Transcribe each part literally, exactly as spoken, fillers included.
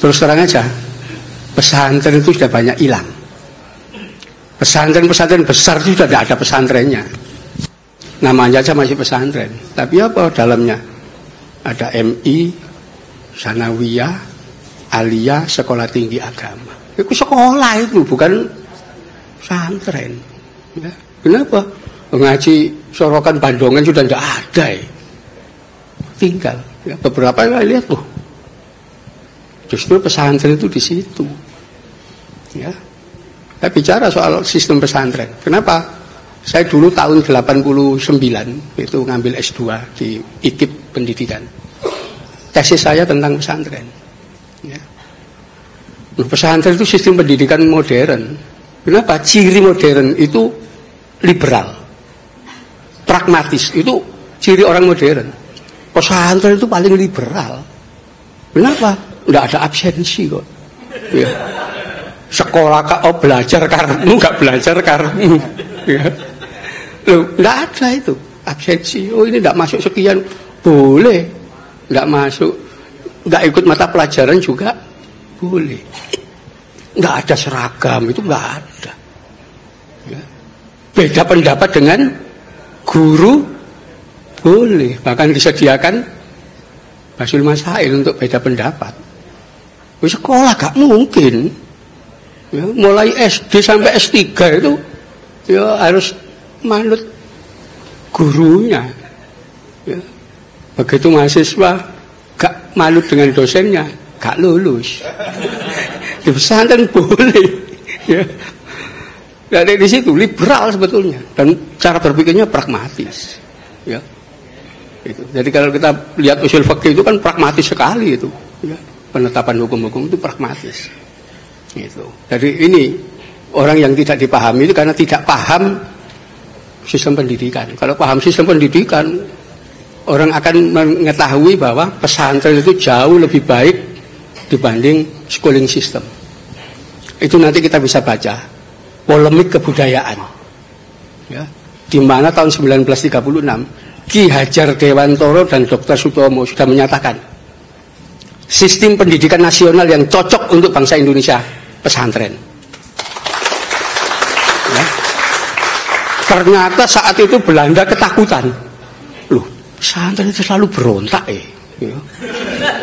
Terus terang aja, pesantren itu sudah banyak hilang. Pesantren-pesantren besar itu sudah tidak ada pesantrennya. Namanya aja masih pesantren, tapi apa dalamnya? Ada M I, Sanawiyah, Aliyah, Sekolah Tinggi Agama. Itu sekolah itu, bukan pesantren. Ya. Kenapa? Ngaji Sorokan Bandongan sudah tidak ada. Ya. Tinggal. Ya, beberapa yang lihat tuh. Justru pesantren itu di situ. Ya. Saya bicara soal sistem pesantren. Kenapa? Saya dulu tahun delapan puluh sembilan itu ngambil S dua di I K I P Pendidikan. Tesis saya tentang pesantren. Ya. Nah, pesantren itu sistem pendidikan modern. Kenapa? Ciri modern itu liberal, pragmatis. Itu ciri orang modern. Pesantren itu paling liberal. Kenapa? Nggak ada absensi kok. Ya. Sekolah oh belajar karepmu, nggak belajar karepmu. Ya. Loh, nggak ada itu absensi. Oh ini nggak masuk sekian, boleh. Nggak masuk, nggak ikut mata pelajaran juga boleh. Nggak ada seragam, itu nggak ada. Ya. Beda pendapat dengan guru boleh, bahkan disediakan basul masail untuk beda pendapat. Di sekolah nggak mungkin. Ya, mulai S D sampai S tiga itu ya harus manut gurunya. Ya. Begitu mahasiswa gak manut dengan dosennya, gak lulus. Di pesantren boleh. Ya. Dari di situ liberal sebetulnya dan cara berpikirnya pragmatis. Ya. Itu. Jadi kalau kita lihat usul fikih itu kan pragmatis sekali itu. Ya. Penetapan hukum-hukum itu pragmatis. Gitu. Jadi ini orang yang tidak dipahami itu karena tidak paham sistem pendidikan. Kalau paham sistem pendidikan, orang akan mengetahui bahwa pesantren itu jauh lebih baik dibanding schooling system. Itu nanti kita bisa baca polemik kebudayaan, ya, di mana tahun seribu sembilan ratus tiga puluh enam Ki Hadjar Dewantara dan Dr Soetomo sudah menyatakan sistem pendidikan nasional yang cocok untuk bangsa Indonesia pesantren. Ternyata saat itu Belanda ketakutan. Loh, pesantren itu selalu berontak eh. Ya.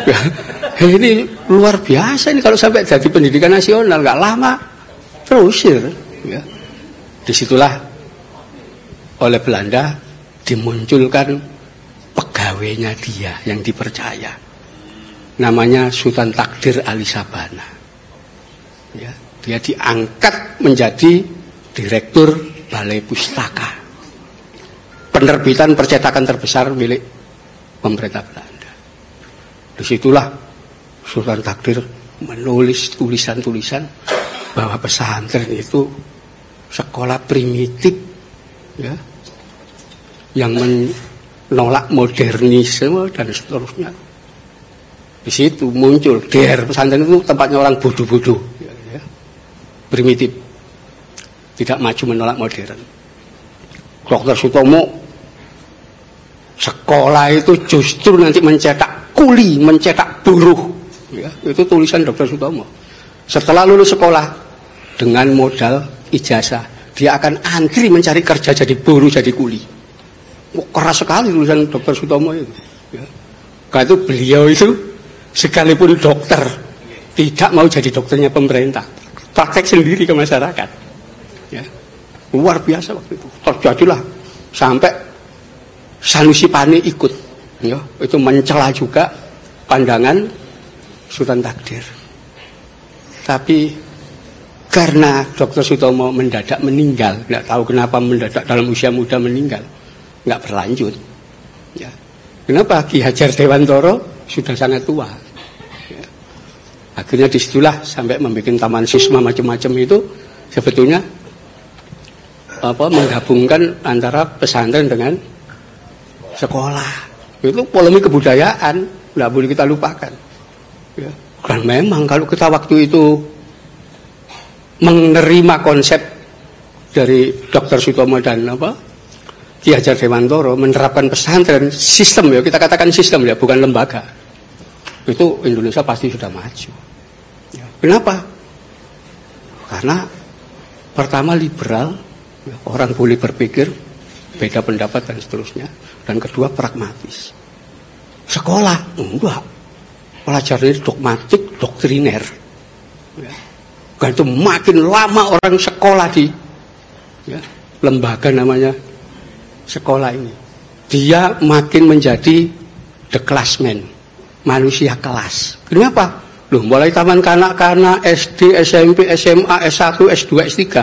Ya. Ini luar biasa ini kalau sampai jadi pendidikan nasional, nggak lama terusir. Ya. Disitulah oleh Belanda dimunculkan pegawainya dia yang dipercaya. Namanya Sutan Takdir Alisjahbana. Ya. Dia diangkat menjadi direktur Balai Pustaka, penerbitan percetakan terbesar milik pemerintah Belanda. Disitulah Sutan Takdir menulis tulisan-tulisan bahwa pesantren itu sekolah primitif, ya, yang menolak modernisme dan seterusnya. Di situ muncul D R pesantren itu tempatnya orang bodoh-bodoh, ya, primitif. Tidak maju menolak modern. Dokter Soetomo, sekolah itu justru nanti mencetak kuli, mencetak buruh. Ya, itu tulisan Dokter Soetomo. Setelah lulus sekolah, dengan modal ijazah, dia akan antri mencari kerja jadi buruh, jadi kuli. Oh, keras sekali tulisan Dokter Soetomo itu. Ya. Karena itu beliau itu, sekalipun dokter, tidak mau jadi dokternya pemerintah. Praktek sendiri ke masyarakat. Ya, luar biasa waktu itu. Terjadilah sampai Sanusi Pane ikut, ya, itu mencela juga pandangan Sutan Takdir. Tapi karena Dokter Soetomo mendadak meninggal, nggak tahu kenapa mendadak dalam usia muda meninggal, nggak berlanjut. Ya. Kenapa Ki Hadjar Dewantara sudah sangat tua? Ya. Akhirnya disitulah sampai membuat taman sisma macam-macam itu sebetulnya. Apa, menggabungkan antara pesantren dengan sekolah itu polemik kebudayaan nggak boleh kita lupakan, ya. Dan memang kalau kita waktu itu menerima konsep dari Dokter Soetomo dan apa Ki Hadjar Dewantara menerapkan pesantren sistem, ya, kita katakan sistem, ya, bukan lembaga, itu Indonesia pasti sudah maju. Kenapa? Karena pertama liberal, orang boleh berpikir beda pendapat dan seterusnya, dan kedua pragmatis. Sekolah enggak, pelajarannya dogmatik, doktriner. Bukan itu, makin lama orang sekolah di ya, lembaga namanya sekolah ini, dia makin menjadi the classman, manusia kelas. Kenapa? Loh, mulai taman kanak-kanak, S D, S M P, S M A, S satu, S dua, S tiga,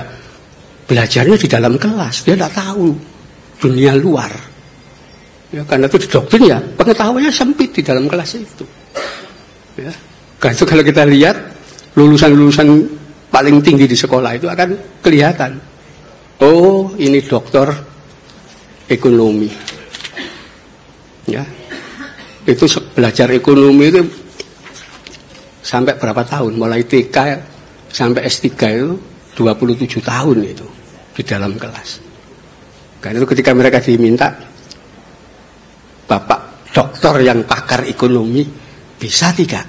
belajarnya di dalam kelas, dia tidak tahu dunia luar. Ya, karena itu di doktrin ya, pengetahuannya sempit di dalam kelas itu. Ya, karena itu kalau kita lihat lulusan-lulusan paling tinggi di sekolah itu akan kelihatan. Oh, ini doktor ekonomi. Ya, itu belajar ekonomi itu sampai berapa tahun? Mulai T K sampai S tiga itu dua puluh tujuh tahun itu di dalam kelas. Karena itu ketika mereka diminta, bapak doktor yang pakar ekonomi bisa tidak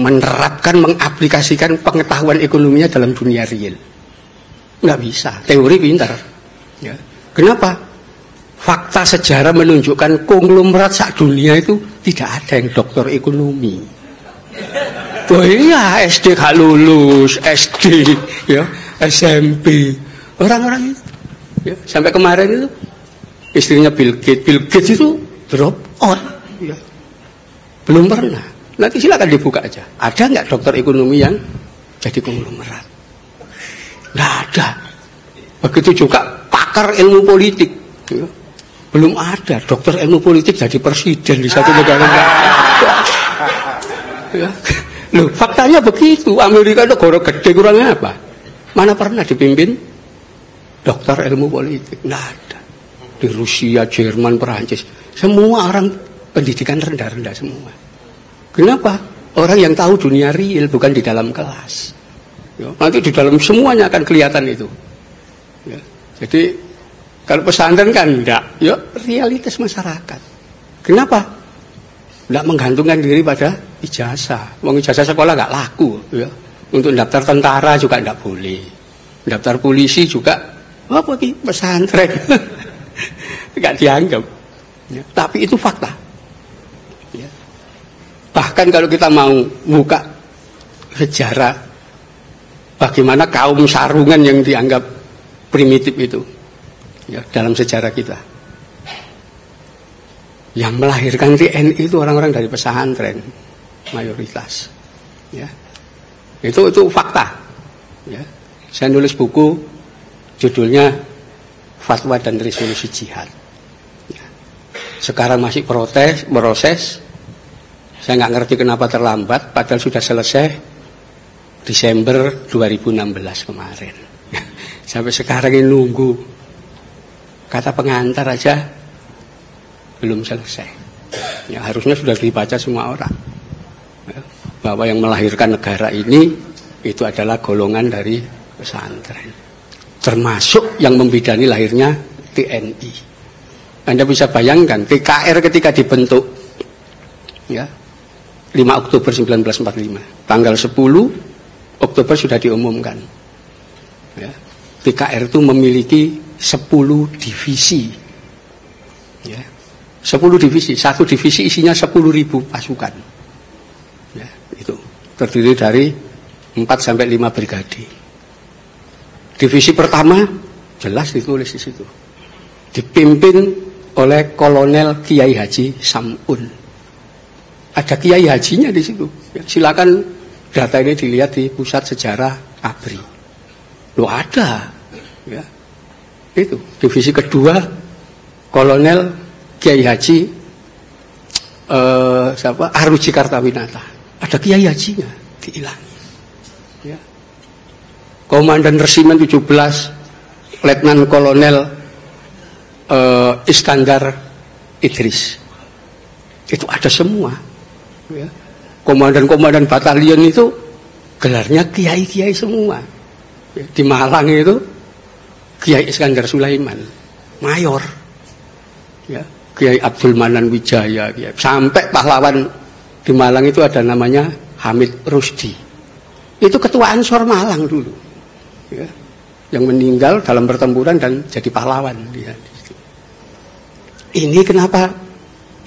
menerapkan, mengaplikasikan pengetahuan ekonominya dalam dunia real? Nggak bisa, teori pintar ya. Kenapa? Fakta sejarah menunjukkan konglomerat sak dunia itu tidak ada yang doktor ekonomi. Oh iya, S D gak lulus, S D, ya, S M P, orang-orang itu. Ya, sampai kemarin itu istrinya Bill Gates, Bill Gates itu drop out, ya. Belum pernah. Nanti silakan dibuka aja. Ada nggak dokter ekonomi yang jadi konglomerat? Nggak ada. Begitu juga pakar ilmu politik, ya. Belum ada dokter ilmu politik jadi presiden di satu negara. Ya. Loh, faktanya begitu. Amerika itu goro gede kurangnya apa? Mana pernah dipimpin dokter ilmu politik? Nggak ada. Di Rusia, Jerman, Perancis, semua orang pendidikan rendah-rendah semua. Kenapa? Orang yang tahu dunia real, bukan di dalam kelas. Ya, nanti di dalam semuanya akan kelihatan itu. Ya, jadi kalau pesantren kan enggak, ya realitas masyarakat. Kenapa? Tidak menggantungkan diri pada ijazah. Uang ijazah sekolah nggak laku, ya. Untuk daftar tentara juga nggak boleh, daftar polisi juga, apa sih pesantren, nggak dianggap. Ya. Tapi itu fakta. Ya. Bahkan kalau kita mau buka sejarah, bagaimana kaum sarungan yang dianggap primitif itu, ya, dalam sejarah kita. Yang melahirkan T N I itu orang-orang dari pesantren mayoritas, ya. Itu itu fakta, ya. Saya nulis buku judulnya Fatwa dan Resolusi Jihad, ya. Sekarang masih protes, proses. Saya nggak ngerti kenapa terlambat, padahal sudah selesai Desember dua ribu enam belas kemarin. Sampai sekarang ini nunggu kata pengantar aja belum selesai. Ya, harusnya sudah dibaca semua orang, ya, bahwa yang melahirkan negara ini itu adalah golongan dari pesantren, termasuk yang membidani lahirnya T N I. Anda bisa bayangkan T K R ketika dibentuk, ya, lima Oktober seribu sembilan ratus empat puluh lima, tanggal sepuluh Oktober sudah diumumkan, ya. T K R itu memiliki sepuluh divisi, ya. sepuluh divisi, satu divisi isinya sepuluh ribu pasukan, ya, itu terdiri dari empat sampai lima brigade. Divisi pertama jelas ditulis di situ, dipimpin oleh Kolonel Kiai Haji Samun. Ada Kiai Hajinya di situ, ya. Silakan data ini dilihat di Pusat Sejarah A B R I. Loh, ada, ya. Itu divisi kedua Kolonel Kiai Haji eh, siapa? Cikartawinata. Ada Kiai Hajinya, diilangi, ya. Komandan Resimen tujuh belas Letnan Kolonel eh, Iskandar Idris. Itu ada semua, ya. Komandan-komandan batalion itu gelarnya kiai-kiai semua, ya. Di Malang itu Kiai Iskandar Sulaiman, mayor, ya. Kiai Abdul Manan Wijaya, ya. Sampai pahlawan di Malang itu ada namanya Hamid Rusdi. Itu ketua Ansor Malang dulu, ya, yang meninggal dalam pertempuran dan jadi pahlawan. Ya. Ini kenapa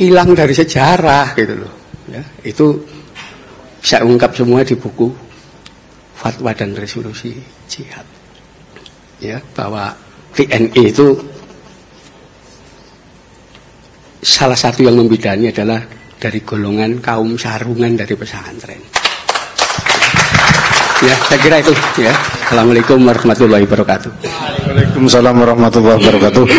hilang dari sejarah gitu loh. Ya, itu saya ungkap semua di buku Fatwa dan Resolusi Jihad. Ya, bahwa T N I itu salah satu yang membidani adalah dari golongan kaum sarungan dari pesantren. Ya, saya kira itu ya. Assalamualaikum warahmatullahi wabarakatuh. Waalaikumsalam warahmatullahi wabarakatuh.